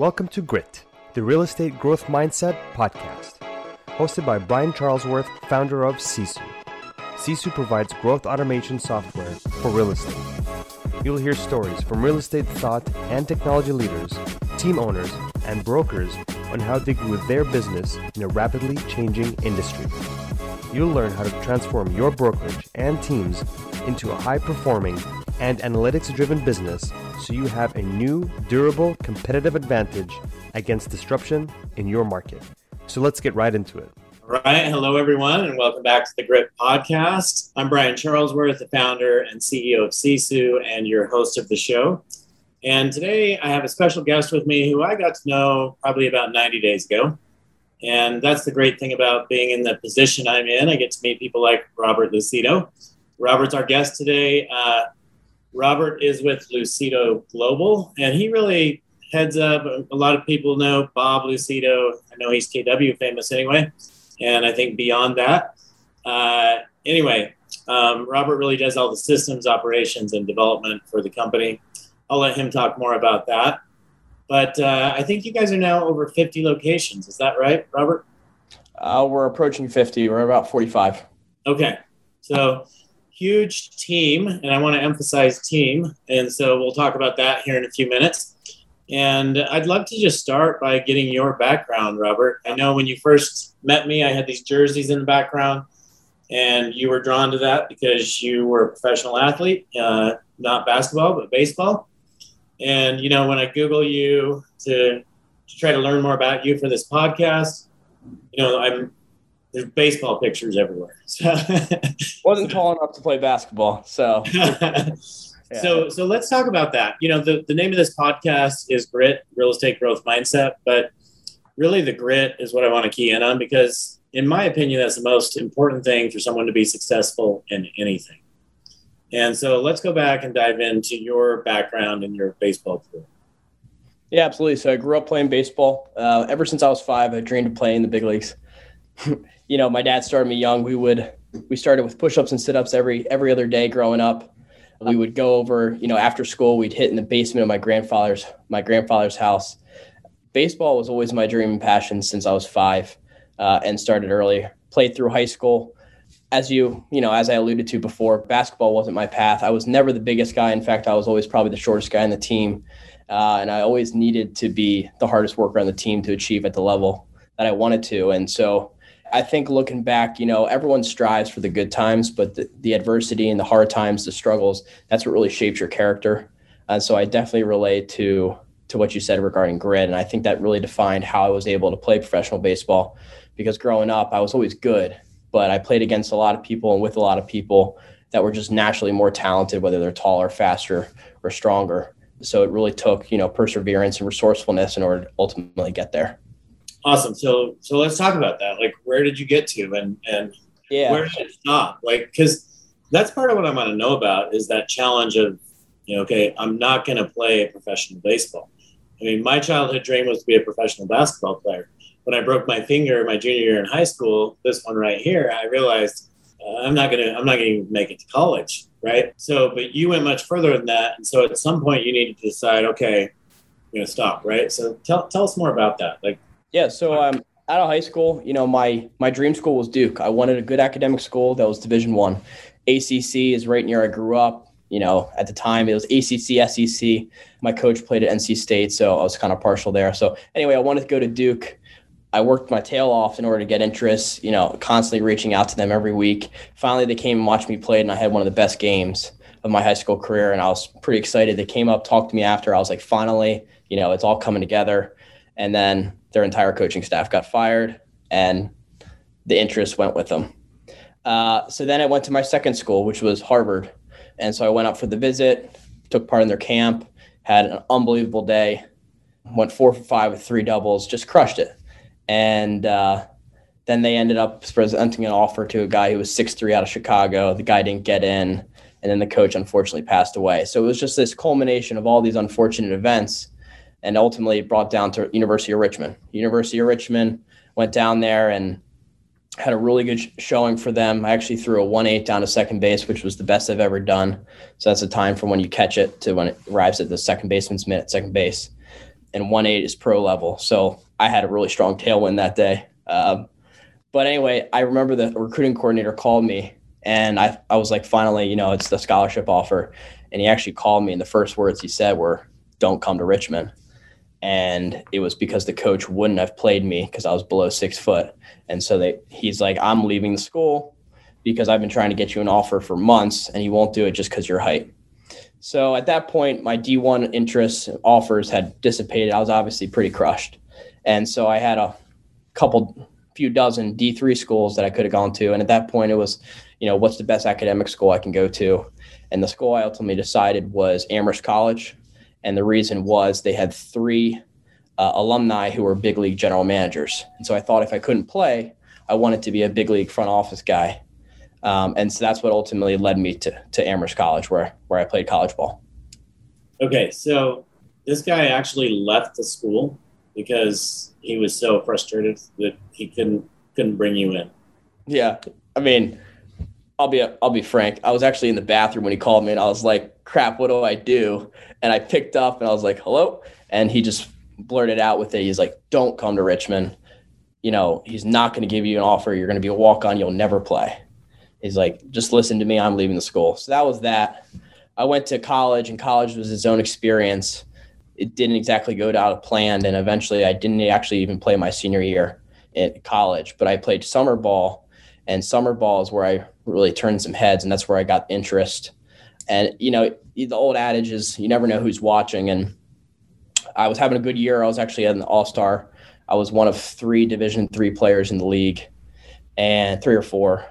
Welcome to GRIT, the Real Estate Growth Mindset Podcast, hosted by Brian Charlesworth, founder of Sisu. Sisu provides growth automation software for real estate. You'll hear stories from real estate thought and technology leaders, team owners, and brokers on how they grew their business in a rapidly changing industry. You'll learn how to transform your brokerage and teams into a high-performing and analytics-driven business so you have a new, durable, competitive advantage against disruption in your market. So let's get right into it. All right. Hello, everyone, and welcome back to the GRIT Podcast. I'm Brian Charlesworth, the founder and CEO of Sisu and your host of the show. And today I have a special guest with me who I got to know probably about 90 days ago. And that's the great thing about being in the position I'm in. I get to meet people like Robert Lucido. Robert's our guest today. Robert is with Lucido Global, and he really heads up. A lot of people know Bob Lucido. I know he's KW famous anyway, and I think beyond that. Robert really does all the systems, operations, and development for the company. I'll let him talk more about that. But I think you guys are now over 50 locations. Is that right, Robert? We're approaching 50. We're about 45. Okay. So huge team, and I want to emphasize team, and so we'll talk about that here in a few minutes. And I'd love to just start by getting your background, Robert. I know when you first met me, I had these jerseys in the background, and you were drawn to that because you were a professional athlete, not basketball, but baseball. And, you know, when I Google you to try to learn more about you for this podcast, you know, there's baseball pictures everywhere. So wasn't tall enough to play basketball. So, yeah. So let's talk about that. You know, the name of this podcast is GRIT, Real Estate Growth Mindset, but really the grit is what I want to key in on, because in my opinion, that's the most important thing for someone to be successful in anything. And so let's go back and dive into your background and your baseball career. Yeah, absolutely. So I grew up playing baseball. Ever since I was 5, I dreamed of playing in the big leagues. You know, my dad started me young. We started with push-ups and sit-ups every other day growing up. We would go over, you know, after school, we'd hit in the basement of my grandfather's house. Baseball was always my dream and passion since I was 5, and started early. Played through high school. As I alluded to before, basketball wasn't my path. I was never the biggest guy. In fact, I was always probably the shortest guy on the team. And I always needed to be the hardest worker on the team to achieve at the level that I wanted to. And so I think looking back, you know, everyone strives for the good times, but the adversity and the hard times, the struggles, that's what really shapes your character. And so I definitely relate to what you said regarding grit. And I think that really defined how I was able to play professional baseball, because growing up, I was always good, but I played against a lot of people and with a lot of people that were just naturally more talented, whether they're taller, faster, or stronger. So it really took, you know, perseverance and resourcefulness in order to ultimately get there. Awesome. So let's talk about that. Like, where did you get to and where did it stop? Like, cause that's part of what I want to know about is that challenge of, you know, okay, I'm not going to play professional baseball. I mean, my childhood dream was to be a professional basketball player. When I broke my finger my junior year in high school, this one right here, I realized I'm not going to make it to college. Right. So, but you went much further than that. And so at some point you needed to decide, okay, I'm going to stop. Right. So tell us more about that. Like, yeah. So out of high school, you know, my dream school was Duke. I wanted a good academic school that was Division I. ACC is right near I grew up. You know, at the time it was ACC, SEC. My coach played at NC State, so I was kind of partial there. So anyway, I wanted to go to Duke. I worked my tail off in order to get interest, you know, constantly reaching out to them every week. Finally, they came and watched me play, and I had one of the best games of my high school career, and I was pretty excited. They came up, talked to me after. I was like, finally, you know, it's all coming together. And then their entire coaching staff got fired and the interest went with them. So then I went to my second school, which was Harvard. And so I went up for the visit, took part in their camp, had an unbelievable day, went 4 for 5 with 3 doubles, just crushed it. And then they ended up presenting an offer to a guy who was 6'3" out of Chicago. The guy didn't get in. And then the coach unfortunately passed away. So it was just this culmination of all these unfortunate events. And ultimately brought down to University of Richmond. University of Richmond, went down there and had a really good showing for them. I actually threw a 1-8 down to second base, which was the best I've ever done. So that's the time from when you catch it to when it arrives at the second baseman's mitt at second base. and 1.8 is pro level. So I had a really strong tailwind that day. But anyway, I remember the recruiting coordinator called me and I was like, finally, you know, it's the scholarship offer. And he actually called me and the first words he said were, "Don't come to Richmond." And it was because the coach wouldn't have played me because I was below 6 foot. And so he's like, "I'm leaving the school because I've been trying to get you an offer for months and you won't do it just because your height." So at that point, my D1 interests and offers had dissipated. I was obviously pretty crushed. And so I had a few dozen D3 schools that I could have gone to. And at that point it was, you know, what's the best academic school I can go to? And the school I ultimately decided was Amherst College. And the reason was they had three alumni who were big league general managers. And so I thought if I couldn't play, I wanted to be a big league front office guy. And so that's what ultimately led me to Amherst College, where I played college ball. Okay, so this guy actually left the school because he was so frustrated that he couldn't bring you in. Yeah, I mean, I'll be frank. I was actually in the bathroom when he called me, and I was like, "Crap, what do I do?" And I picked up, and I was like, "Hello," and he just blurted out with it. He's like, "Don't come to Richmond. You know, he's not going to give you an offer. You're going to be a walk on. You'll never play." He's like, "Just listen to me. I'm leaving the school." So that was that. I went to college, and college was its own experience. It didn't exactly go out as planned, and eventually I didn't actually even play my senior year at college, but I played summer ball, and summer ball is where I really turned some heads, and that's where I got interest. And, you know, the old adage is you never know who's watching, and I was having a good year. I was actually an all-star. I was one of three Division III players in the league, and three or four.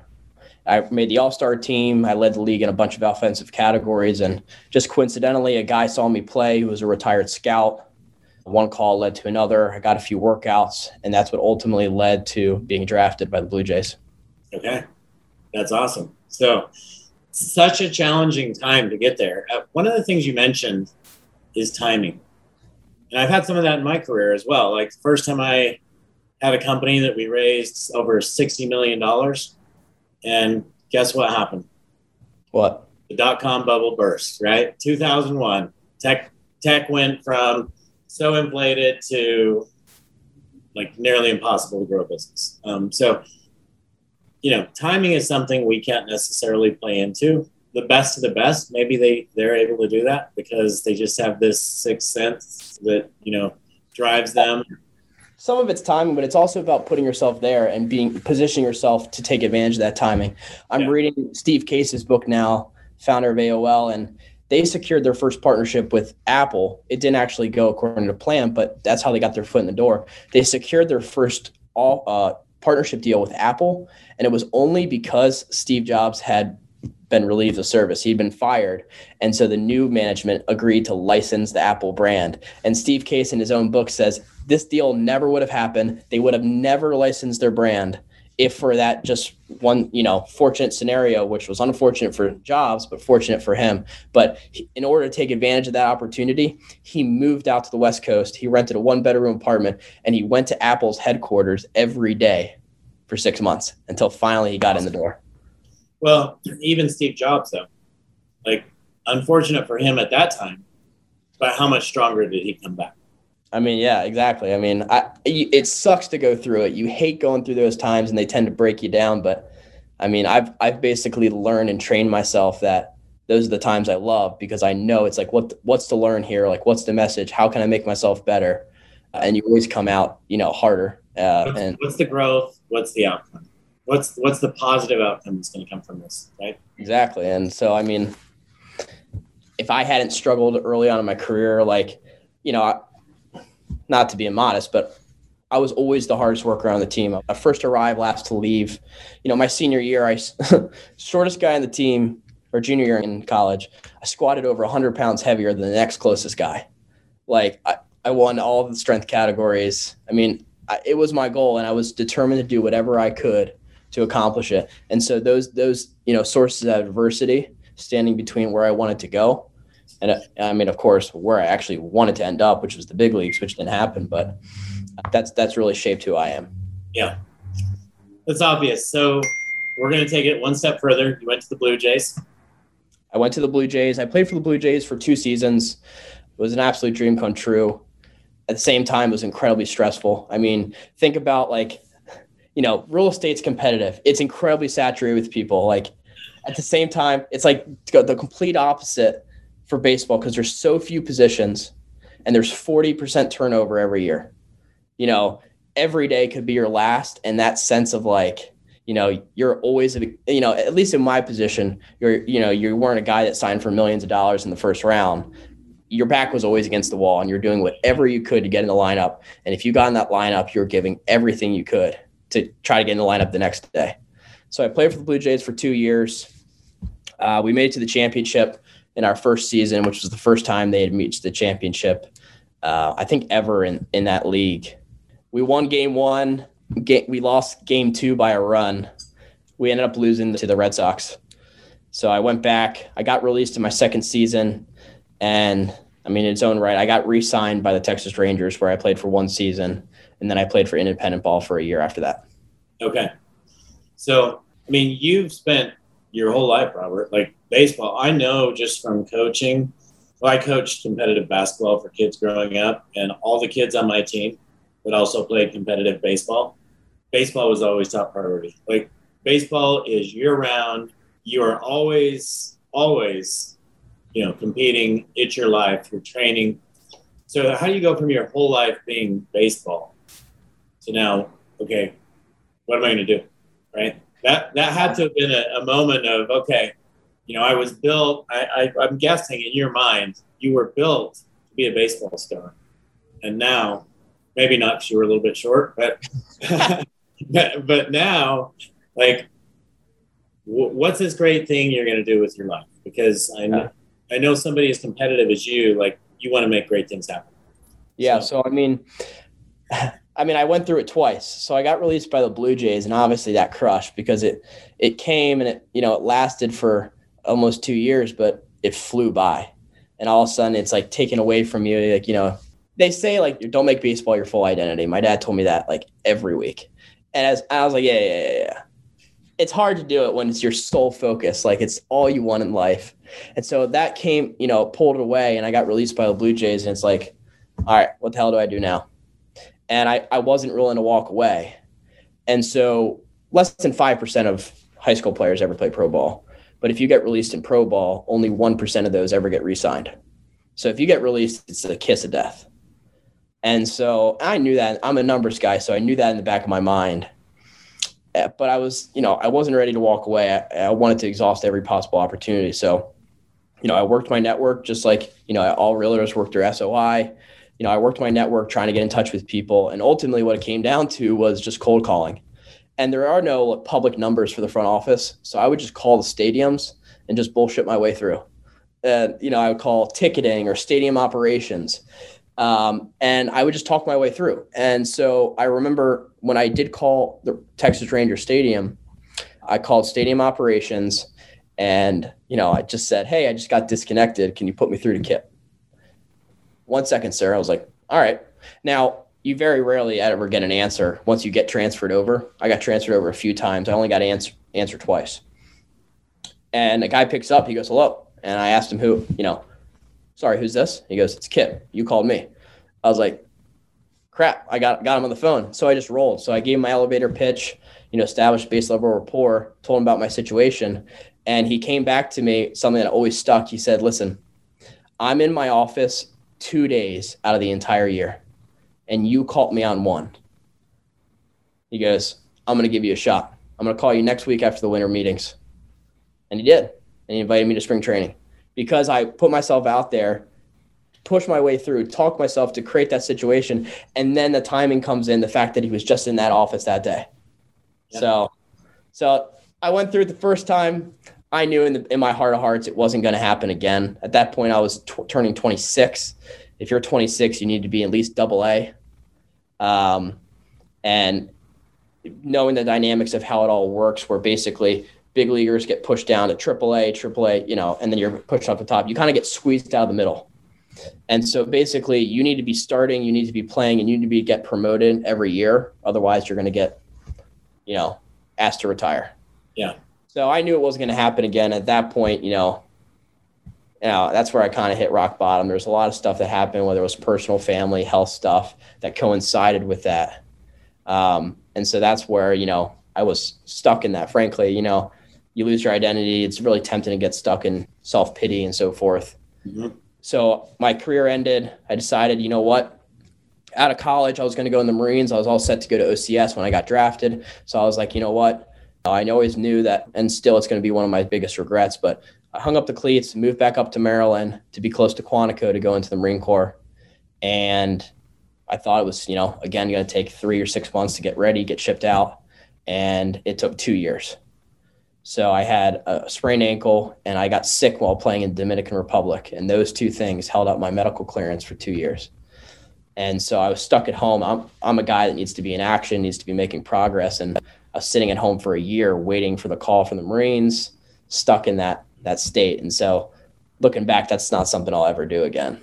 I made the all-star team. I led the league in a bunch of offensive categories. And just coincidentally, a guy saw me play who was a retired scout. One call led to another. I got a few workouts, and that's what ultimately led to being drafted by the Blue Jays. Okay. That's awesome. So such a challenging time to get there. One of the things you mentioned is timing. And I've had some of that in my career as well. Like the first time I had a company that we raised over $60 million, and guess what happened? What? The dot-com bubble burst, right? 2001. Tech went from so inflated to like nearly impossible to grow a business. So, you know, timing is something we can't necessarily play into. The best of the best, maybe they're able to do that because they just have this sixth sense that, you know, drives them. Some of it's timing, but it's also about putting yourself there and positioning yourself to take advantage of that timing. I'm reading Steve Case's book now, founder of AOL, and they secured their first partnership with Apple. It didn't actually go according to plan, but that's how they got their foot in the door. They secured their first partnership deal with Apple, and it was only because Steve Jobs had been relieved of service. He'd been fired. And so the new management agreed to license the Apple brand. And Steve Case in his own book says, this deal never would have happened. They would have never licensed their brand if for that just one, you know, fortunate scenario, which was unfortunate for Jobs, but fortunate for him. But in order to take advantage of that opportunity, he moved out to the West Coast. He rented a 1-bedroom apartment, and he went to Apple's headquarters every day for 6 months until finally he got in the door. Well, even Steve Jobs, though, like, unfortunate for him at that time, but how much stronger did he come back? I mean, yeah, exactly. I mean, it sucks to go through it. You hate going through those times, and they tend to break you down. But, I mean, I've basically learned and trained myself that those are the times I love because I know it's like, what's to learn here? Like, what's the message? How can I make myself better? And you always come out, you know, harder. What's the growth? What's the outcome? What's the positive outcome that's going to come from this, right? Exactly. And so, I mean, if I hadn't struggled early on in my career, like, you know, not to be immodest, but I was always the hardest worker on the team. I first arrived, last to leave. You know, my senior year, I shortest guy on the team, or junior year in college, I squatted over 100 pounds heavier than the next closest guy. Like, I won all the strength categories. I mean, it was my goal, and I was determined to do whatever I could to accomplish it. And so those, you know, sources of adversity standing between where I wanted to go. And I mean, of course, where I actually wanted to end up, which was the big leagues, which didn't happen, but that's really shaped who I am. Yeah. That's obvious. So we're going to take it one step further. You went to the Blue Jays. I went to the Blue Jays. I played for the Blue Jays for 2 seasons. It was an absolute dream come true. at the same time, it was incredibly stressful. I mean, think about like, you know, real estate's competitive. It's incredibly saturated with people. Like at the same time, it's like the complete opposite for baseball because there's so few positions and there's 40% turnover every year. You know, every day could be your last. And that sense of like, you know, you're always, you know, at least in my position, you're, you know, you weren't a guy that signed for millions of dollars in the first round. Your back was always against the wall and you're doing whatever you could to get in the lineup. And if you got in that lineup, you're giving everything you could to try to get in the lineup the next day. So I played for the Blue Jays for 2 years. We made it to the championship in our first season, which was the first time they had reached the championship, I think ever in that league. We won game one. We lost game two by a run. We ended up losing to the Red Sox. So I went back. I got released in my second season. And I mean, in its own right, I got re-signed by the Texas Rangers where I played for one season. And then I played for independent ball for a year after that. Okay. So, I mean, you've spent your whole life, Robert, like baseball. I know just from coaching, well, I coached competitive basketball for kids growing up, and all the kids on my team would also play competitive baseball. Baseball was always top priority. Like baseball is year round. You are always, always, you know, competing. It's your life, your training. So how do you go from your whole life being baseball to now, okay, what am I going to do? Right. That had to have been a moment of, okay, you know, I was built, I'm guessing in your mind, you were built to be a baseball star. And now, maybe not because you were a little bit short, but, but now, like, what's this great thing you're going to do with your life? Because I know somebody as competitive as you, like, you want to make great things happen. Yeah. So I mean, I went through it twice. So I got released by the Blue Jays, and obviously that crushed because it came and it, you know, it lasted for almost 2 years, but it flew by. And all of a sudden it's like taken away from you. Like, you know, they say like, don't make baseball your full identity. My dad told me that like every week. And I was like, yeah. It's hard to do it when it's your sole focus. Like it's all you want in life. And so that came, you know, pulled it away, and I got released by the Blue Jays, and it's like, all right, what the hell do I do now? And I wasn't willing to walk away. And so less than 5% of high school players ever play pro ball. But if you get released in pro ball, only 1% of those ever get re-signed. So if you get released, it's a kiss of death. And so I knew that. I'm a numbers guy, so I knew that in the back of my mind. But I was, you know, I wasn't ready to walk away. I wanted to exhaust every possible opportunity. So, you know, I worked my network just like, you know, all realtors work their SOI. You know, I worked my network trying to get in touch with people. And ultimately what it came down to was just cold calling. And there are no public numbers for the front office. So I would just call the stadiums and just bullshit my way through. You know, I would call ticketing or stadium operations. And I would just talk my way through. And so I remember when I did call the Texas Ranger Stadium, I called stadium operations and, you know, I just said, hey, I just got disconnected. Can you put me through to Kip? 1 second, sir. I was like, all right. Now, you very rarely ever get an answer once you get transferred over. I got transferred over a few times. I only got answer twice. And a guy picks up, he goes, hello. And I asked him who, you know, sorry, who's this? He goes, it's Kip. You called me. I was like, crap, I got him on the phone. So I just rolled. So I gave him my elevator pitch, you know, established base level rapport, told him about my situation. And he came back to me, something that always stuck. He said, listen, I'm in my office 2 days out of the entire year, and you caught me on one. He goes, I'm going to give you a shot. I'm going to call you next week after the winter meetings. And he did. And he invited me to spring training. Because I put myself out there, push my way through, talk myself to create that situation. And then the timing comes in, the fact that he was just in that office that day. Yep. So I went through it the first time. I knew in my heart of hearts, it wasn't going to happen again. At that point, I was turning 26. If you're 26, you need to be at least AA. And knowing the dynamics of how it all works, where basically big leaguers get pushed down to AAA, you know, and then you're pushed up the top. You kind of get squeezed out of the middle. And so basically you need to be starting, you need to be playing, and you need to get promoted every year. Otherwise you're going to get, you know, asked to retire. Yeah. So I knew it wasn't going to happen again. At that point, you know, that's where I kind of hit rock bottom. There's a lot of stuff that happened, whether it was personal, family, health stuff that coincided with that. And so that's where, I was stuck in that, frankly. You lose your identity. It's really tempting to get stuck in self-pity and so forth. Mm-hmm. So my career ended. I decided, out of college, I was going to go in the Marines. I was all set to go to OCS when I got drafted. So I was like, I always knew that, and still it's going to be one of my biggest regrets, but I hung up the cleats, moved back up to Maryland to be close to Quantico to go into the Marine Corps. And I thought it was, again, going to take 3 or 6 months to get ready, get shipped out. And it took 2 years. So I had a sprained ankle and I got sick while playing in the Dominican Republic. And those two things held up my medical clearance for 2 years. And so I was stuck at home. I'm a guy that needs to be in action, needs to be making progress. And I was sitting at home for a year waiting for the call from the Marines, stuck in that state. And so looking back, that's not something I'll ever do again.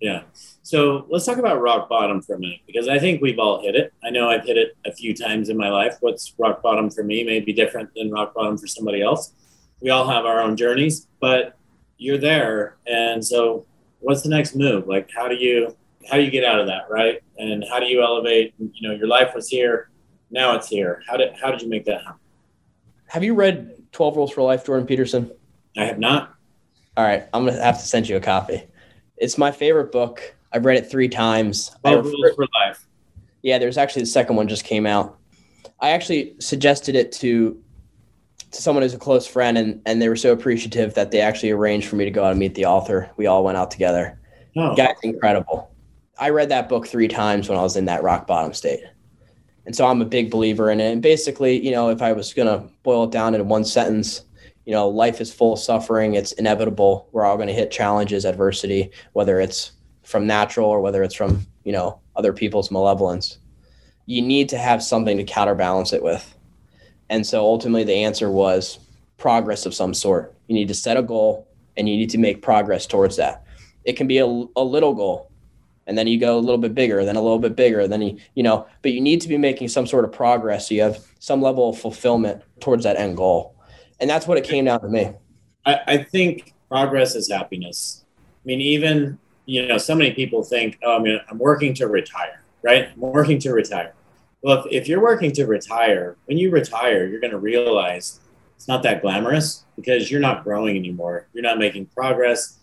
Yeah. So let's talk about rock bottom for a minute, because I think we've all hit it. I know I've hit it a few times in my life. What's rock bottom for me may be different than rock bottom for somebody else. We all have our own journeys, but you're there. And so what's the next move? Like, how do you get out of that? Right. And how do you elevate, your life was here. Now it's here. How did you make that happen? Have you read 12 Rules for Life, Jordan Peterson? I have not. All right. I'm going to have to send you a copy. It's my favorite book. I've read it 3 times. Rules for Life. Yeah, there's actually the second one just came out. I actually suggested it to someone who's a close friend, and they were so appreciative that they actually arranged for me to go out and meet the author. We all went out together. Oh. Guy's incredible. I read that book 3 times when I was in that rock bottom state. And so I'm a big believer in it. And basically, if I was going to boil it down into one sentence, life is full of suffering. It's inevitable. We're all going to hit challenges, adversity, whether it's from natural or whether it's from, other people's malevolence. You need to have something to counterbalance it with. And so ultimately the answer was progress of some sort. You need to set a goal and you need to make progress towards that. It can be a little goal, and then you go a little bit bigger, then a little bit bigger, then but you need to be making some sort of progress. So you have some level of fulfillment towards that end goal. And that's what it came down to me. I think progress is happiness. I mean, even, so many people think, I'm working to retire, right? I'm working to retire. Well, if you're working to retire, when you retire, you're going to realize it's not that glamorous because you're not growing anymore. You're not making progress.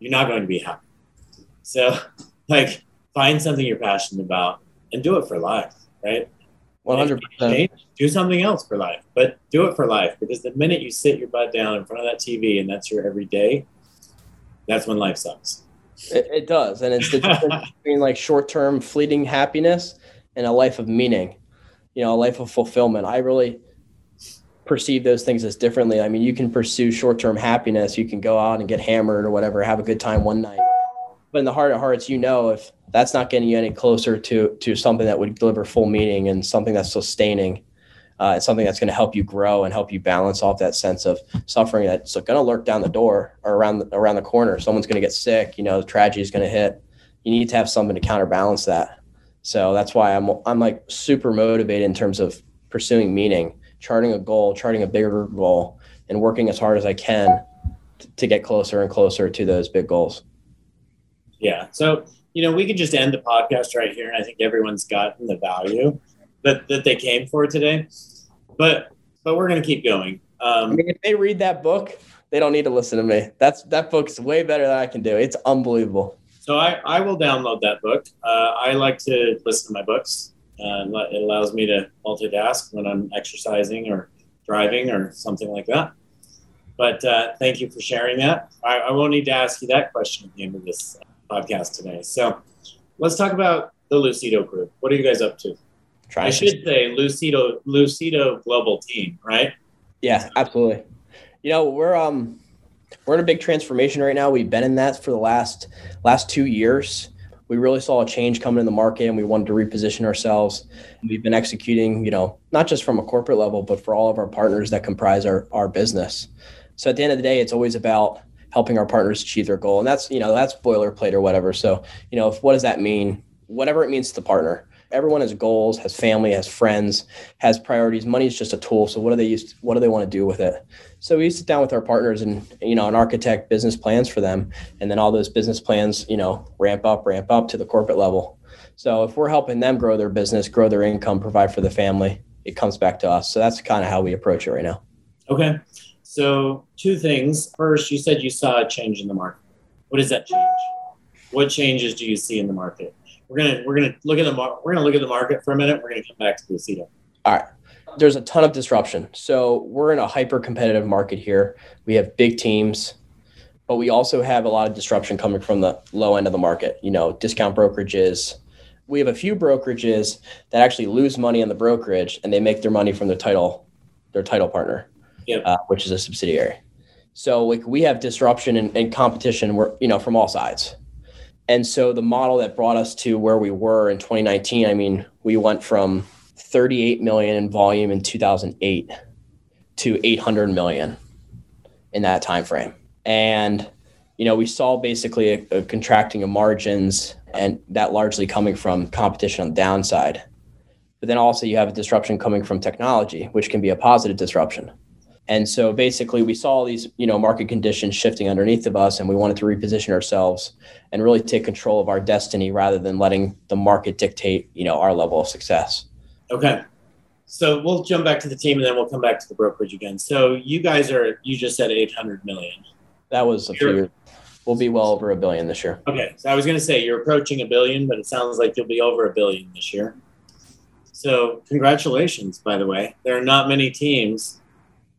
You're not going to be happy. So find something you're passionate about and do it for life, right? 100%. Do something else for life, but do it for life, because the minute you sit your butt down in front of that TV and that's your everyday, that's when life sucks. It does. And it's the difference between short-term fleeting happiness and a life of meaning, a life of fulfillment. I really perceive those things as differently. I mean, you can pursue short-term happiness. You can go out and get hammered or whatever, have a good time one night. But in the heart of hearts, if that's not getting you any closer to something that would deliver full meaning and something that's sustaining, and something that's going to help you grow and help you balance off that sense of suffering that's going to lurk down the door or around the corner. Someone's going to get sick, the tragedy is going to hit. You need to have something to counterbalance that. So that's why I'm super motivated in terms of pursuing meaning, charting a goal, charting a bigger goal, and working as hard as I can to get closer and closer to those big goals. Yeah. So, we could just end the podcast right here. And I think everyone's gotten the value that they came for today, but we're going to keep going. If they read that book, they don't need to listen to me. That book's way better than I can do. It's unbelievable. So I will download that book. I like to listen to my books. It allows me to multitask when I'm exercising or driving or something like that. But thank you for sharing that. I won't need to ask you that question at the end of this podcast today. So let's talk about the Lucido group. What are you guys up to? I should say Lucido Global team, right? Yeah, absolutely. We're in a big transformation right now. We've been in that for the last 2 years. We really saw a change coming in the market and we wanted to reposition ourselves. We've been executing, not just from a corporate level, but for all of our partners that comprise our business. So at the end of the day, it's always about helping our partners achieve their goal. And that's boilerplate or whatever. So, what does that mean? Whatever it means to the partner. Everyone has goals, has family, has friends, has priorities. Money is just a tool. So what do they use? What do they want to do with it? So we sit down with our partners and architect business plans for them. And then all those business plans, ramp up to the corporate level. So if we're helping them grow their business, grow their income, provide for the family, it comes back to us. So that's kind of how we approach it right now. Okay. So two things. First, you said you saw a change in the market. What is that change? What changes do you see in the market? We're gonna look at the market for a minute. We're gonna come back to Lucido. All right. There's a ton of disruption. So we're in a hyper competitive market here. We have big teams, but we also have a lot of disruption coming from the low end of the market. Discount brokerages. We have a few brokerages that actually lose money on the brokerage and they make their money from their title partner, which is a subsidiary. So we have disruption and competition. From all sides. And so the model that brought us to where we were in 2019, we went from 38 million in volume in 2008 to 800 million in that time frame. And, we saw basically a contracting of margins, and that largely coming from competition on the downside. But then also you have a disruption coming from technology, which can be a positive disruption. And so basically we saw these, market conditions shifting underneath of us, and we wanted to reposition ourselves and really take control of our destiny rather than letting the market dictate, our level of success. Okay. So we'll jump back to the team and then we'll come back to the brokerage again. So you guys you just said 800 million. That was a few years. We'll be well over $1 billion this year. Okay. So I was going to say you're approaching $1 billion, but it sounds like you'll be over $1 billion this year. So congratulations, by the way. There are not many teams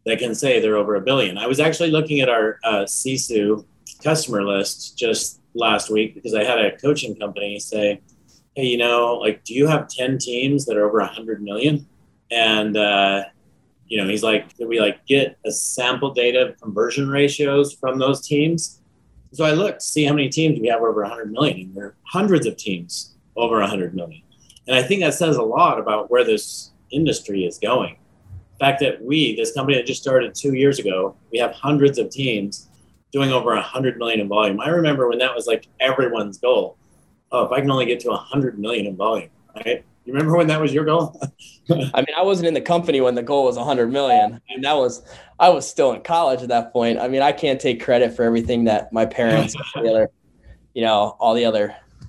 that can say they're over $1 billion. I was actually looking at our Sisu customer list just last week because I had a coaching company say, hey, do you have 10 teams that are over 100 million? And, he's like, did we get a sample data of conversion ratios from those teams? So I looked to see how many teams we have over 100 million. And there are hundreds of teams over 100 million. And I think that says a lot about where this industry is going. The fact that this company that just started 2 years ago, we have hundreds of teams doing over 100 million in volume. I remember when that was everyone's goal. Oh, if I can only get to 100 million in volume, right? You remember when that was your goal? I wasn't in the company when the goal was 100 million. I was still in college at that point. I can't take credit for everything that my parents, the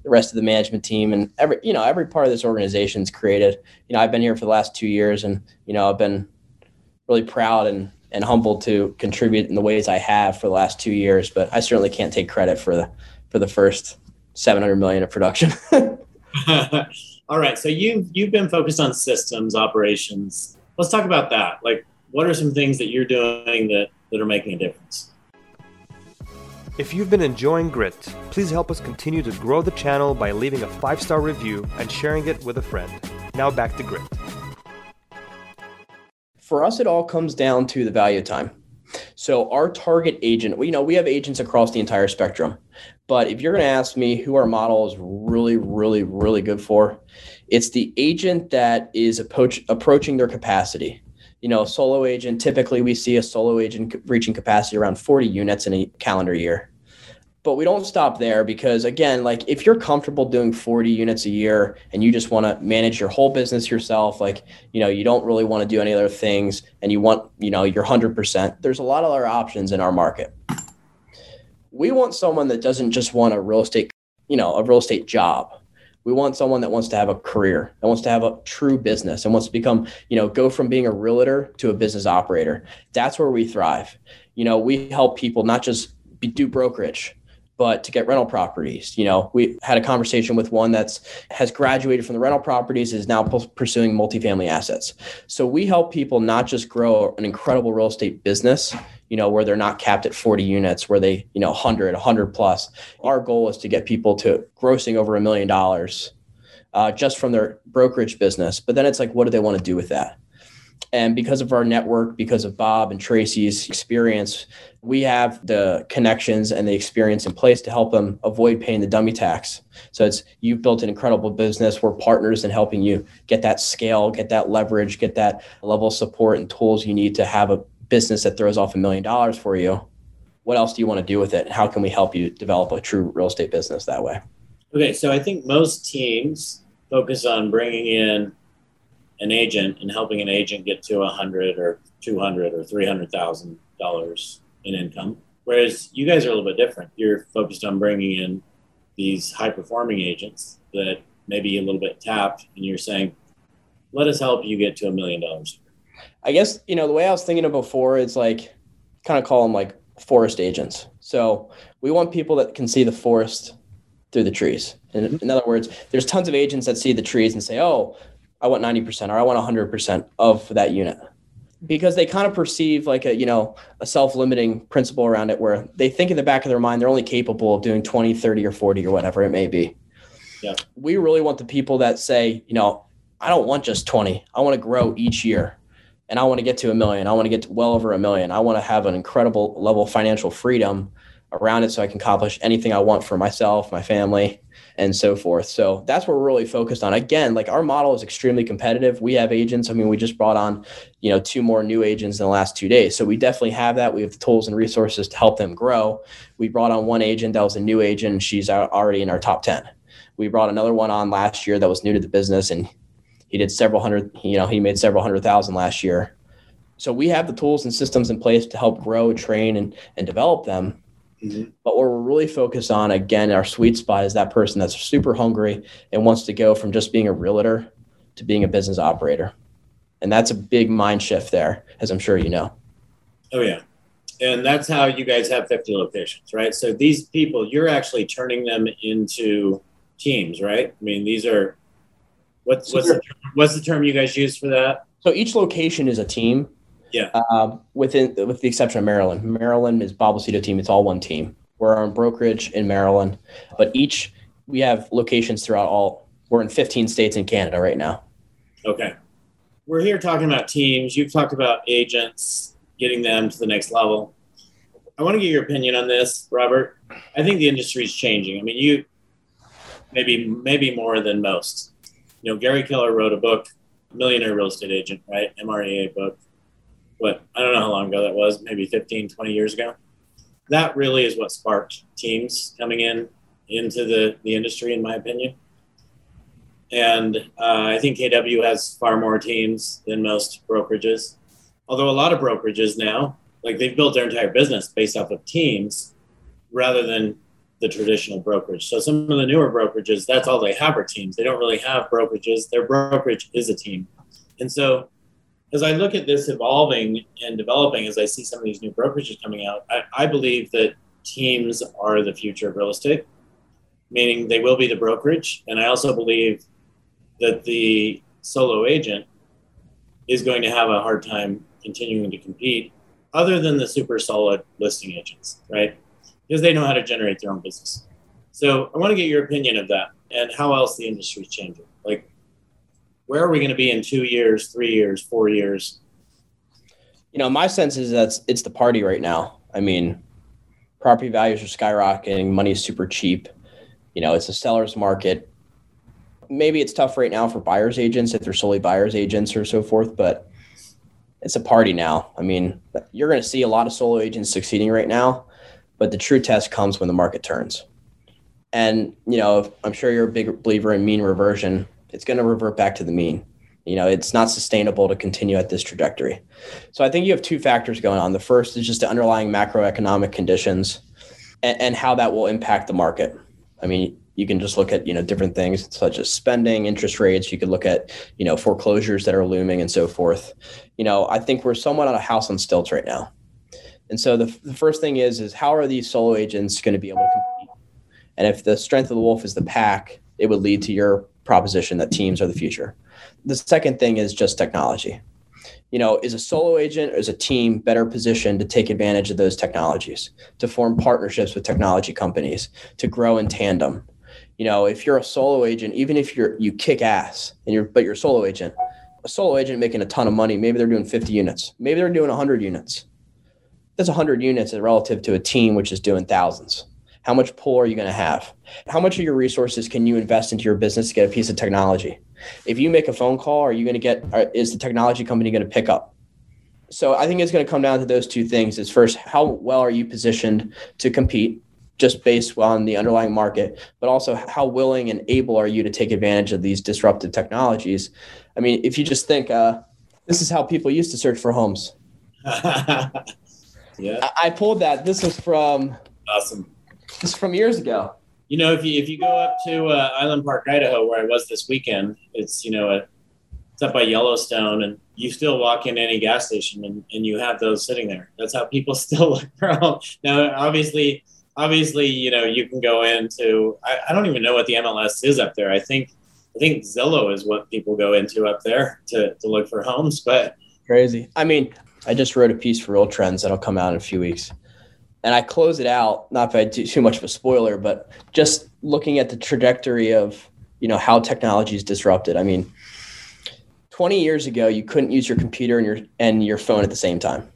rest of the management team and every part of this organization's created. I've been here for the last 2 years, and, I've been really proud and humbled to contribute in the ways I have for the last 2 years, but I certainly can't take credit for the first 700 million of production. All right. So you've been focused on systems, operations. Let's talk about that. What are some things that you're doing that are making a difference? If you've been enjoying Grit, please help us continue to grow the channel by leaving a 5-star review and sharing it with a friend. Now back to Grit. For us, it all comes down to the value of time. So our target agent, we have agents across the entire spectrum. But if you're going to ask me who our model is really, really, really good for, it's the agent that is approaching their capacity. A solo agent, typically we see a solo agent reaching capacity around 40 units in a calendar year. But we don't stop there because, again, if you're comfortable doing 40 units a year and you just want to manage your whole business yourself, you don't really want to do any other things and you want, your 100%, there's a lot of other options in our market. We want someone that doesn't just want a real estate job. We want someone that wants to have a career, that wants to have a true business and wants to become, go from being a realtor to a business operator. That's where we thrive. We help people not just do brokerage, but to get rental properties. We had a conversation with one has graduated from the rental properties, is now pursuing multifamily assets. So we help people not just grow an incredible real estate business, where they're not capped at 40 units, where they, 100 plus. Our goal is to get people to grossing over $1 million just from their brokerage business. But then it's what do they want to do with that? And because of our network, because of Bob and Tracy's experience, we have the connections and the experience in place to help them avoid paying the dummy tax. So you've built an incredible business. We're partners in helping you get that scale, get that leverage, get that level of support and tools you need to have a business that throws off $1 million for you. What else do you want to do with it? How can we help you develop a true real estate business that way? Okay. So I think most teams focus on bringing in an agent and helping an agent get to $100 or $200 or $300,000 in income. Whereas you guys are a little bit different. You're focused on bringing in these high-performing agents that may be a little bit tapped, and you're saying, let us help you get to $1 million. I guess, you know, the way I was thinking of before is like, kind of call them like forest agents. So we want people that can see the forest through the trees. And in other words, there's tons of agents that see the trees and say, oh, I want 90% or I want 100% of that unit, because they kind of perceive like a, you know, a self-limiting principle around it where they think in the back of their mind, they're only capable of doing 20, 30 or 40 or whatever it may be. Yeah. We really want the people that say, you know, I don't want just 20. I want to grow each year. And I want to get to $1 million. I want to get to well over $1 million. I want to have an incredible level of financial freedom around it so I can accomplish anything I want for myself, my family, and so forth. So that's what we're really focused on. Again, like our model is extremely competitive. We have agents. I mean, we just brought on, you know, 2 more new agents in the last 2 days. So we definitely have that. We have the tools and resources to help them grow. We brought on one agent that was a new agent, and she's already in our top 10. We brought another one on last year that was new to the business, and he did several hundred, you know, he made several hundred thousand last year. So we have the tools and systems in place to help grow, train, and develop them. Mm-hmm. But what we're really focused on, again, our sweet spot is that person that's super hungry and wants to go from just being a realtor to being a business operator. And that's a big mind shift there, as I'm sure you know. Oh, yeah. And that's how you guys have 50 locations, right? So these people, you're actually turning them into teams, right? I mean, these are... What's the term you guys use for that? So each location is a team. Yeah. With the exception of Maryland. Maryland is Bob Lucido team. It's all one team. We're on brokerage in Maryland, but we have locations throughout all. We're in 15 states in Canada right now. Okay. We're here talking about teams. You've talked about agents, getting them to the next level. I want to get your opinion on this, Robert. I think the industry is changing. I mean, you maybe more than most. You know, Gary Keller wrote a book, Millionaire Real Estate Agent, right? MREA book. But I don't know how long ago that was, maybe 15, 20 years ago. That really is what sparked teams coming into the industry, in my opinion. And I think KW has far more teams than most brokerages. Although a lot of brokerages now, like they've built their entire business based off of teams rather than the traditional brokerage. So some of the newer brokerages, that's all they have are teams. They don't really have brokerages. Their brokerage is a team. And so as I look at this evolving and developing, as I see some of these new brokerages coming out, I believe that teams are the future of real estate, meaning they will be the brokerage. And I also believe that the solo agent is going to have a hard time continuing to compete other than the super solid listing agents, right? Because they know how to generate their own business. So I want to get your opinion of that and how else the industry is changing. Like, where are we going to be in 2 years, 3 years, 4 years? You know, my sense is that it's the party right now. I mean, property values are skyrocketing. Money is super cheap. You know, it's a seller's market. Maybe it's tough right now for buyer's agents if they're solely buyer's agents or so forth, but it's a party now. I mean, you're going to see a lot of solo agents succeeding right now. But the true test comes when the market turns. And, you know, I'm sure you're a big believer in mean reversion. It's going to revert back to the mean. You know, it's not sustainable to continue at this trajectory. So I think you have 2 factors going on. The first is just the underlying macroeconomic conditions and how that will impact the market. I mean, you can just look at, you know, different things such as spending, interest rates. You could look at, you know, foreclosures that are looming and so forth. You know, I think we're somewhat on a house on stilts right now. And so the first thing is how are these solo agents going to be able to compete? And if the strength of the wolf is the pack, it would lead to your proposition that teams are the future. The second thing is just technology. You know, is a solo agent or is a team better positioned to take advantage of those technologies, to form partnerships with technology companies, to grow in tandem? You know, if you're a solo agent, even if you kick ass, but you're a solo agent making a ton of money, maybe they're doing 50 units, maybe they're doing 100 units. That's 100 units relative to a team which is doing thousands. How much pull are you going to have? How much of your resources can you invest into your business to get a piece of technology? If you make a phone call, is the technology company going to pick up? So I think it's going to come down to those 2 things. Is first, how well are you positioned to compete? just based on the underlying market, but also how willing and able are you to take advantage of these disruptive technologies? I mean, if you just think, this is how people used to search for homes. Yeah, I pulled that. This is from awesome. This is from years ago. You know, if you go up to Island Park, Idaho, where I was this weekend, it's, you know, it's up by Yellowstone, and you still walk in any gas station and you have those sitting there. That's how people still look for homes. Now, obviously, you know, you can go into, I don't even know what the MLS is up there. I think Zillow is what people go into up there to look for homes, but crazy. I mean, I just wrote a piece for Real Trends that'll come out in a few weeks. And I close it out, not by too much of a spoiler, but just looking at the trajectory of, you know, how technology is disrupted. I mean, 20 years ago, you couldn't use your computer and your phone at the same time.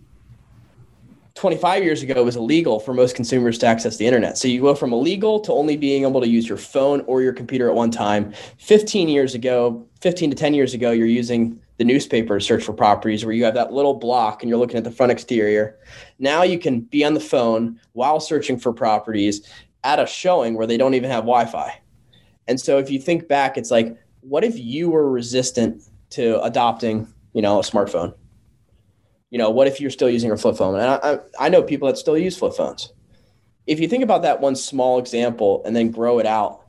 25 years ago, it was illegal for most consumers to access the internet. So you go from illegal to only being able to use your phone or your computer at one time. 15 to 10 years ago, you're using the newspaper to search for properties, where you have that little block and you're looking at the front exterior. Now you can be on the phone while searching for properties at a showing where they don't even have Wi-Fi. And so if you think back, it's like, what if you were resistant to adopting, you know, a smartphone? You know, what if you're still using your flip phone? And I know people that still use flip phones. If you think about that one small example and then grow it out,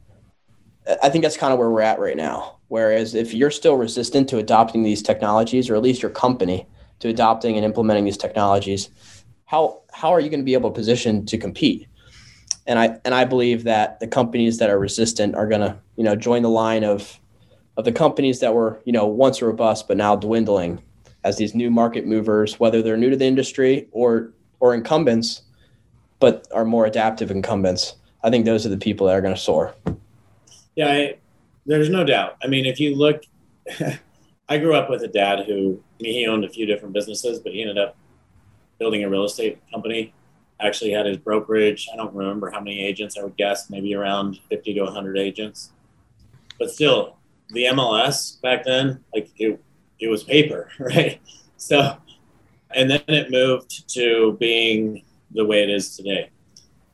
I think that's kind of where we're at right now. Whereas if you're still resistant to adopting these technologies, or at least your company to adopting and implementing these technologies, how are you going to be able to position to compete? And I believe that the companies that are resistant are going to, you know, join the line of the companies that were, you know, once robust but now dwindling, as these new market movers, whether they're new to the industry or incumbents, but are more adaptive incumbents. I think those are the people that are going to soar. Yeah, there's no doubt. I mean, if you look, I grew up with a dad who, I mean, he owned a few different businesses, but he ended up building a real estate company, actually had his brokerage. I don't remember how many agents, I would guess maybe around 50 to 100 agents. But still, the MLS back then, like it was paper, right? So, and then it moved to being the way it is today.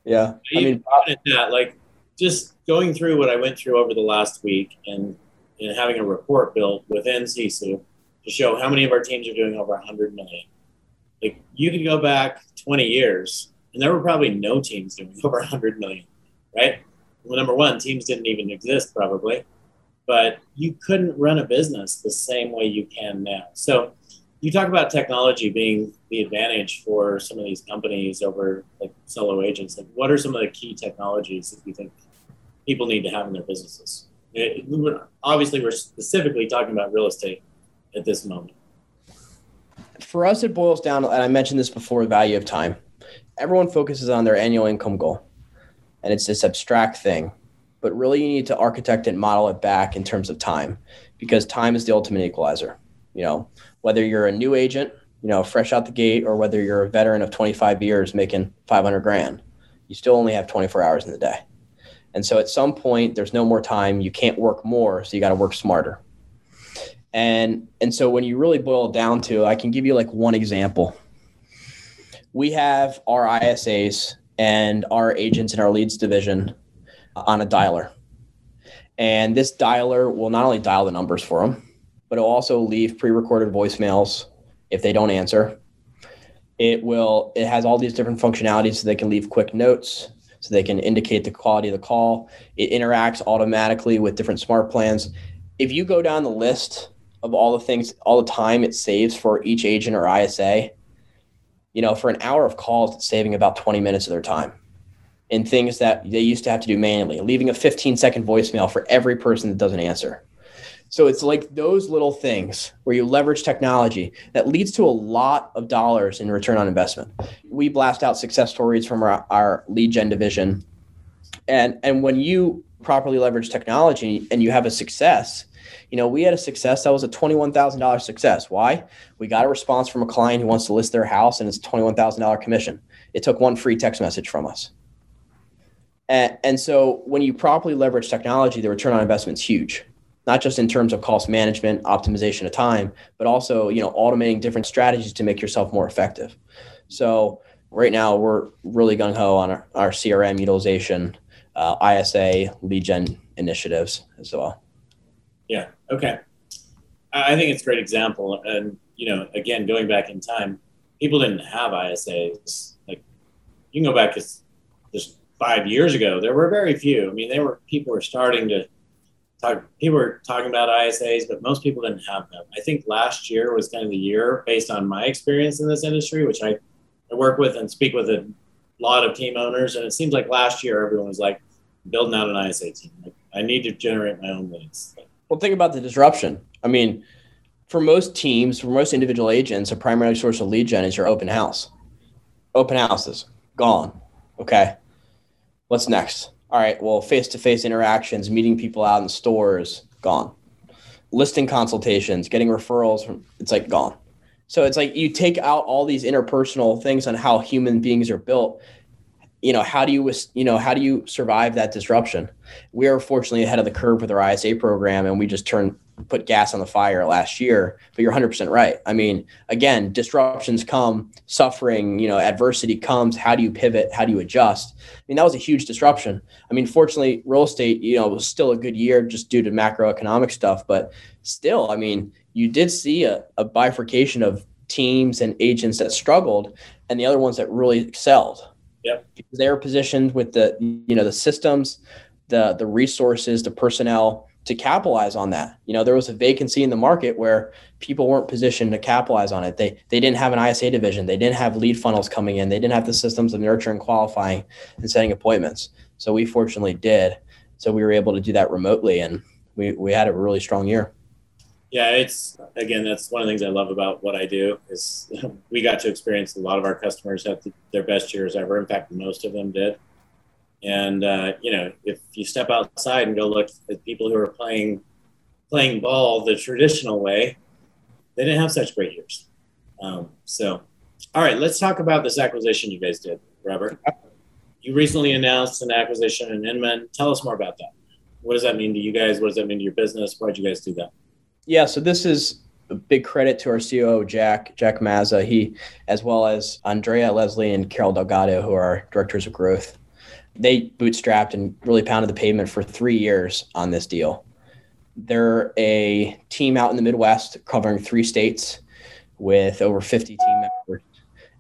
Yeah. I mean, that, like, just going through what I went through over the last week and having a report built within Sisu to show how many of our teams are doing over 100 million. Like, you can go back 20 years and there were probably no teams doing over 100 million, right? Well, number one, teams didn't even exist probably. But you couldn't run a business the same way you can now. So you talk about technology being the advantage for some of these companies over, like, solo agents. Like, what are some of the key technologies that you think people need to have in their businesses? Obviously, we're specifically talking about real estate at this moment. For us, it boils down, and I mentioned this before, the value of time. Everyone focuses on their annual income goal, and it's this abstract thing. But really, you need to architect and model it back in terms of time, because time is the ultimate equalizer. You know, whether you're a new agent, you know, fresh out the gate, or whether you're a veteran of 25 years making 500 grand, you still only have 24 hours in the day. And so at some point, there's no more time. You can't work more, so you got to work smarter. And so when you really boil down to, I can give you like one example. We have our ISAs and our agents in our leads division on a dialer. And this dialer will not only dial the numbers for them, but it'll also leave pre-recorded voicemails if they don't answer. It has all these different functionalities, so they can leave quick notes, so they can indicate the quality of the call. It interacts automatically with different smart plans. If you go down the list of all the things, all the time it saves for each agent or ISA, you know, for an hour of calls, it's saving about 20 minutes of their time. And things that they used to have to do manually, leaving a 15-second voicemail for every person that doesn't answer. So it's like those little things where you leverage technology that leads to a lot of dollars in return on investment. We blast out success stories from our lead gen division. And when you properly leverage technology and you have a success, you know, we had a success that was a $21,000 success. Why? We got a response from a client who wants to list their house, and it's a $21,000 commission. It took one free text message from us. And so when you properly leverage technology, the return on investment is huge, not just in terms of cost management, optimization of time, but also, you know, automating different strategies to make yourself more effective. So right now we're really gung-ho on our CRM utilization, ISA, lead gen initiatives as well. Yeah. Okay. I think it's a great example. And, you know, again, going back in time, people didn't have ISAs. Like, you can go back just 5 years ago, there were very few. I mean, people were talking about ISAs, but most people didn't have them. I think last year was kind of the year, based on my experience in this industry, which I work with and speak with a lot of team owners. And it seems like last year, everyone was like building out an ISA team. Like, I need to generate my own leads. Well, think about the disruption. I mean, for most individual agents, a primary source of lead gen is your open house. Open houses, gone. Okay. What's next? All right, well, face-to-face interactions, meeting people out in stores, gone. Listing consultations, getting referrals, it's like gone. So it's like you take out all these interpersonal things on how human beings are built. You know, how do you survive that disruption? We are fortunately ahead of the curve with our ISA program, and we just put gas on the fire last year, but you're 100% right. I mean, again, disruptions come, suffering, you know, adversity comes. How do you pivot? How do you adjust? I mean, that was a huge disruption. I mean, fortunately, real estate, you know, was still a good year just due to macroeconomic stuff, but still, I mean, you did see a bifurcation of teams and agents that struggled and the other ones that really excelled. Yep. Because they were positioned with the, you know, the systems, the resources, the personnel to capitalize on that. You know, there was a vacancy in the market where people weren't positioned to capitalize on it. They didn't have an ISA division. They didn't have lead funnels coming in. They didn't have the systems of nurturing, qualifying, and setting appointments. So we fortunately did. So we were able to do that remotely, and we had a really strong year. Yeah, that's one of the things I love about what I do is we got to experience a lot of our customers have their best years ever. In fact, most of them did. And, you know, if you step outside and go look at people who are playing ball the traditional way, they didn't have such great years. All right, let's talk about this acquisition you guys did, Robert. You recently announced an acquisition in Inman. Tell us more about that. What does that mean to you guys? What does that mean to your business? Why'd you guys do that? Yeah, so this is a big credit to our COO, Jack Mazza, as well as Andrea Leslie and Carol Delgado, who are directors of growth. They bootstrapped and really pounded the pavement for 3 years on this deal. They're a team out in the Midwest covering 3 states with over 50 team members.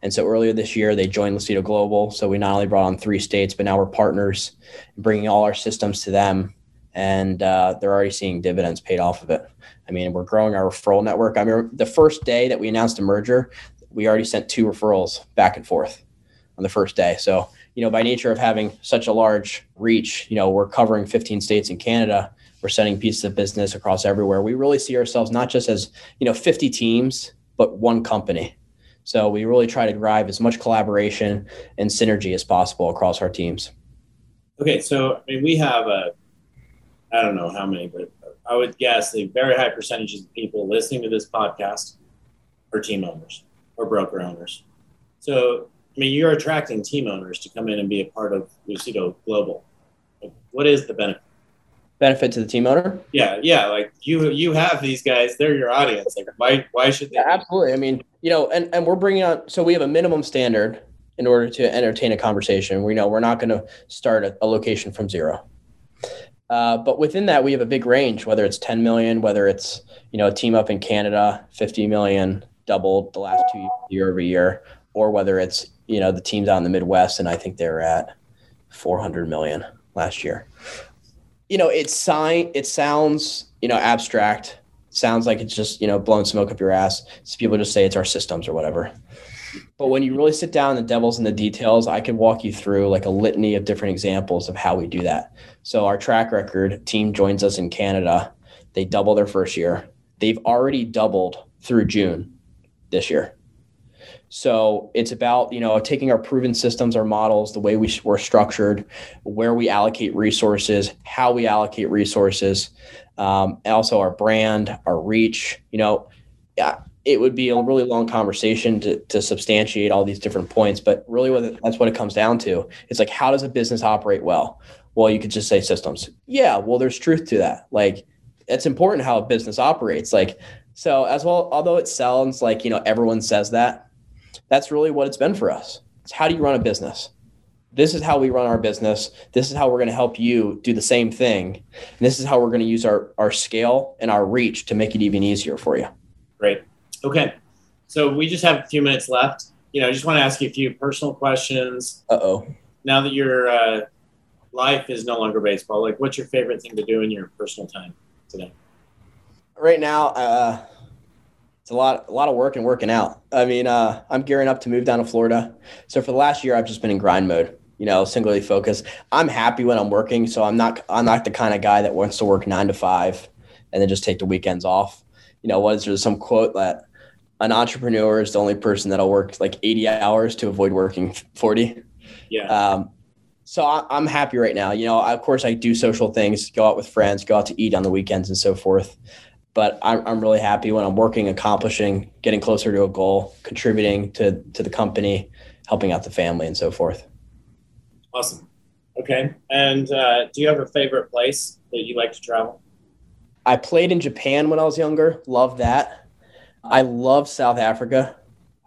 And so earlier this year, they joined Lucido Global. So we not only brought on 3 states, but now we're partners, bringing all our systems to them. And they're already seeing dividends paid off of it. I mean, we're growing our referral network. I mean, the first day that we announced the merger, we already sent 2 referrals back and forth on the first day. So, you know, by nature of having such a large reach, you know, we're covering 15 states in Canada. We're sending pieces of business across everywhere. We really see ourselves not just as, you know, 50 teams, but one company. So we really try to drive as much collaboration and synergy as possible across our teams. Okay. So, I mean, we have I don't know how many, but I would guess a very high percentage of people listening to this podcast are team owners or broker owners. So, I mean, you're attracting team owners to come in and be a part of Lucido Global. What is the benefit? Benefit to the team owner? Yeah, yeah. Like you have these guys; they're your audience. Like, why should they? Yeah, absolutely. I mean, you know, and we're bringing on. So we have a minimum standard in order to entertain a conversation. We know we're not going to start a location from zero. But within that, we have a big range. Whether it's 10 million, whether it's, you know, a team up in Canada, 50 million, doubled the last 2 years year-over-year, or whether it's, you know, the teams out in the Midwest, and I think they were at 400 million last year. You know, it sounds, you know, abstract. It sounds like it's just, you know, blowing smoke up your ass. So people just say it's our systems or whatever. But when you really sit down, the devil's in the details. I can walk you through like a litany of different examples of how we do that. So our track record team joins us in Canada. They double their first year. They've already doubled through June this year. So it's about, you know, taking our proven systems, our models, the way we're structured, where we allocate resources, how we allocate resources, and also our brand, our reach. You know, it would be a really long conversation to substantiate all these different points, but really that's what it comes down to. It's like, how does a business operate well? Well, you could just say systems. Yeah, well, there's truth to that. Like, it's important how a business operates. Like, so as well, although it sounds like, you know, everyone says that, that's really what it's been for us. It's how do you run a business? This is how we run our business. This is how we're going to help you do the same thing. And this is how we're going to use our scale and our reach to make it even easier for you. Great. Okay. So we just have a few minutes left. You know, I just want to ask you a few personal questions. Uh-oh. Now that your life is no longer baseball, like what's your favorite thing to do in your personal time today? Right now, it's a lot of work and working out. I mean, I'm gearing up to move down to Florida. So for the last year, I've just been in grind mode, you know, singularly focused. I'm happy when I'm working. So I'm not the kind of guy that wants to work 9 to 5 and then just take the weekends off. You know, there's some quote that an entrepreneur is the only person that'll work like 80 hours to avoid working 40. Yeah. So I'm happy right now. You know, of course I do social things, go out with friends, go out to eat on the weekends and so forth. But I'm really happy when I'm working, accomplishing, getting closer to a goal, contributing to the company, helping out the family and so forth. Awesome. Okay. And do you have a favorite place that you like to travel? I played in Japan when I was younger. Loved that. I love South Africa.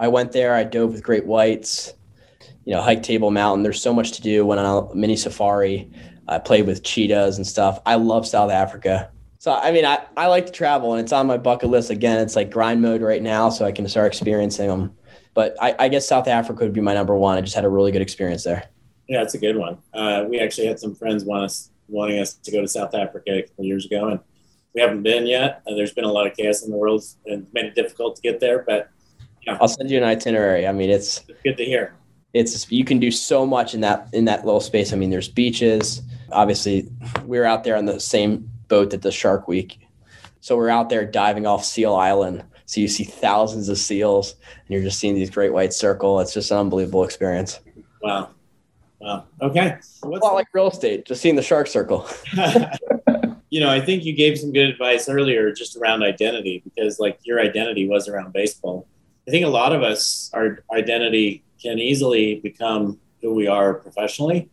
I went there. I dove with great whites, you know, hiked Table Mountain. There's so much to do. Went on a mini safari. I played with cheetahs and stuff. I love South Africa. So, I mean, I like to travel and it's on my bucket list. Again, it's like grind mode right now, so I can start experiencing them. But I guess South Africa would be my number one. I just had a really good experience there. Yeah, it's a good one. We actually had some friends wanting us to go to South Africa a couple years ago, and we haven't been yet. There's been a lot of chaos in the world and made it difficult to get there. But yeah. I'll send you an itinerary. I mean, it's good to hear. It's you can do so much in that little space. I mean, there's beaches. Obviously, we were out there on the same boat at the Shark Week. So we're out there diving off Seal Island. So you see thousands of seals and you're just seeing these great whites circle. It's just an unbelievable experience. Wow. Okay. So it's a lot like real estate, just seeing the shark circle. You know, I think you gave some good advice earlier just around identity, because like your identity was around baseball. I think a lot of us, our identity can easily become who we are professionally.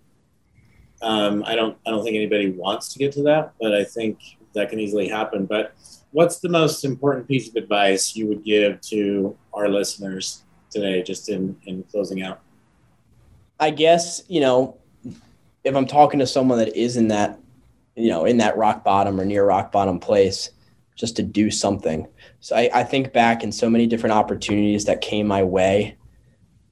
I don't think anybody wants to get to that, but I think that can easily happen. But what's the most important piece of advice you would give to our listeners today, just in closing out? I guess, you know, if I'm talking to someone that is in that, you know, in that rock bottom or near rock bottom place, just to do something. So I think back in so many different opportunities that came my way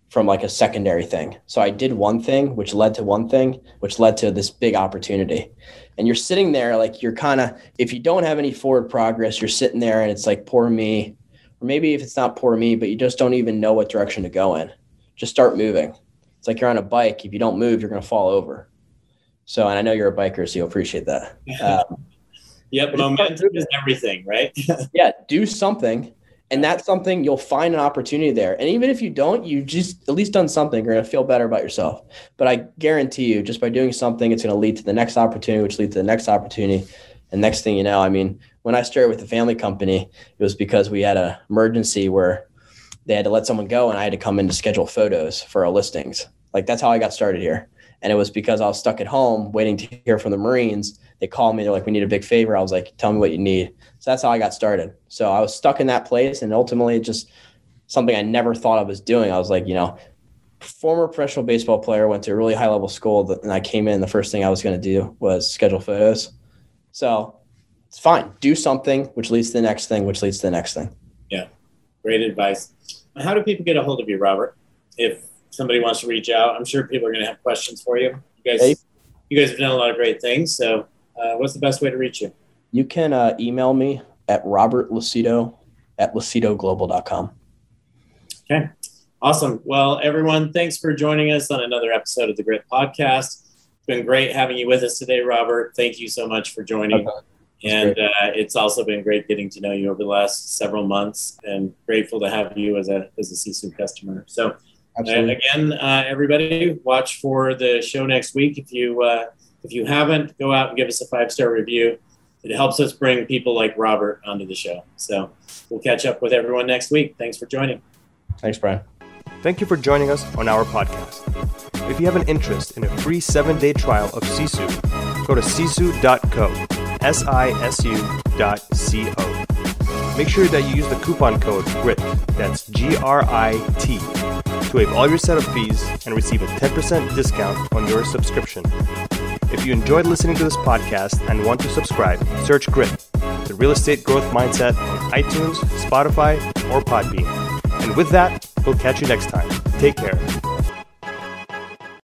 from like a secondary thing. So I did one thing, which led to one thing, which led to this big opportunity. And you're sitting there, like you're kind of, if you don't have any forward progress, you're sitting there and it's like, poor me. Or maybe if it's not poor me, but you just don't even know what direction to go in. Just start moving. It's like you're on a bike. If you don't move, you're going to fall over. So, and I know you're a biker, so you'll appreciate that. Yep. Momentum is everything, right? Yeah. Do something. And that's something you'll find an opportunity there. And even if you don't, you just at least done something. You're going to feel better about yourself. But I guarantee you, just by doing something, it's going to lead to the next opportunity, which leads to the next opportunity. And next thing you know, I mean, when I started with the family company, it was because we had an emergency where they had to let someone go and I had to come in to schedule photos for our listings. Like that's how I got started here. And it was because I was stuck at home waiting to hear from the Marines. They called me. They're like, we need a big favor. I was like, tell me what you need. So that's how I got started. So I was stuck in that place. And ultimately just something I never thought I was doing. I was like, you know, former professional baseball player, went to a really high level school. And I came in, the first thing I was going to do was schedule photos. So it's fine. Do something, which leads to the next thing, which leads to the next thing. Yeah. Great advice. How do people get a hold of you, Robert? If somebody wants to reach out, I'm sure people are going to have questions for you. You guys have done a lot of great things. So what's the best way to reach you? You can email me at robertlucido@lucidoglobal.com. Okay. Awesome. Well, everyone, thanks for joining us on another episode of the Grit Podcast. It's been great having you with us today, Robert. Thank you so much for joining. Okay. And it's also been great getting to know you over the last several months, and grateful to have you as a Sisu customer. So again, everybody, watch for the show next week. If you haven't, go out and give us a 5-star review. It helps us bring people like Robert onto the show. So we'll catch up with everyone next week. Thanks for joining. Thanks, Brian. Thank you for joining us on our podcast. If you have an interest in a free 7-day trial of Sisu, go to sisu.co, SISU.co. Make sure that you use the coupon code GRIT, that's G-R-I-T, to waive all your setup fees and receive a 10% discount on your subscription. If you enjoyed listening to this podcast and want to subscribe, search GRIT, the Real Estate Growth Mindset, on iTunes, Spotify, or Podbean. And with that, we'll catch you next time. Take care.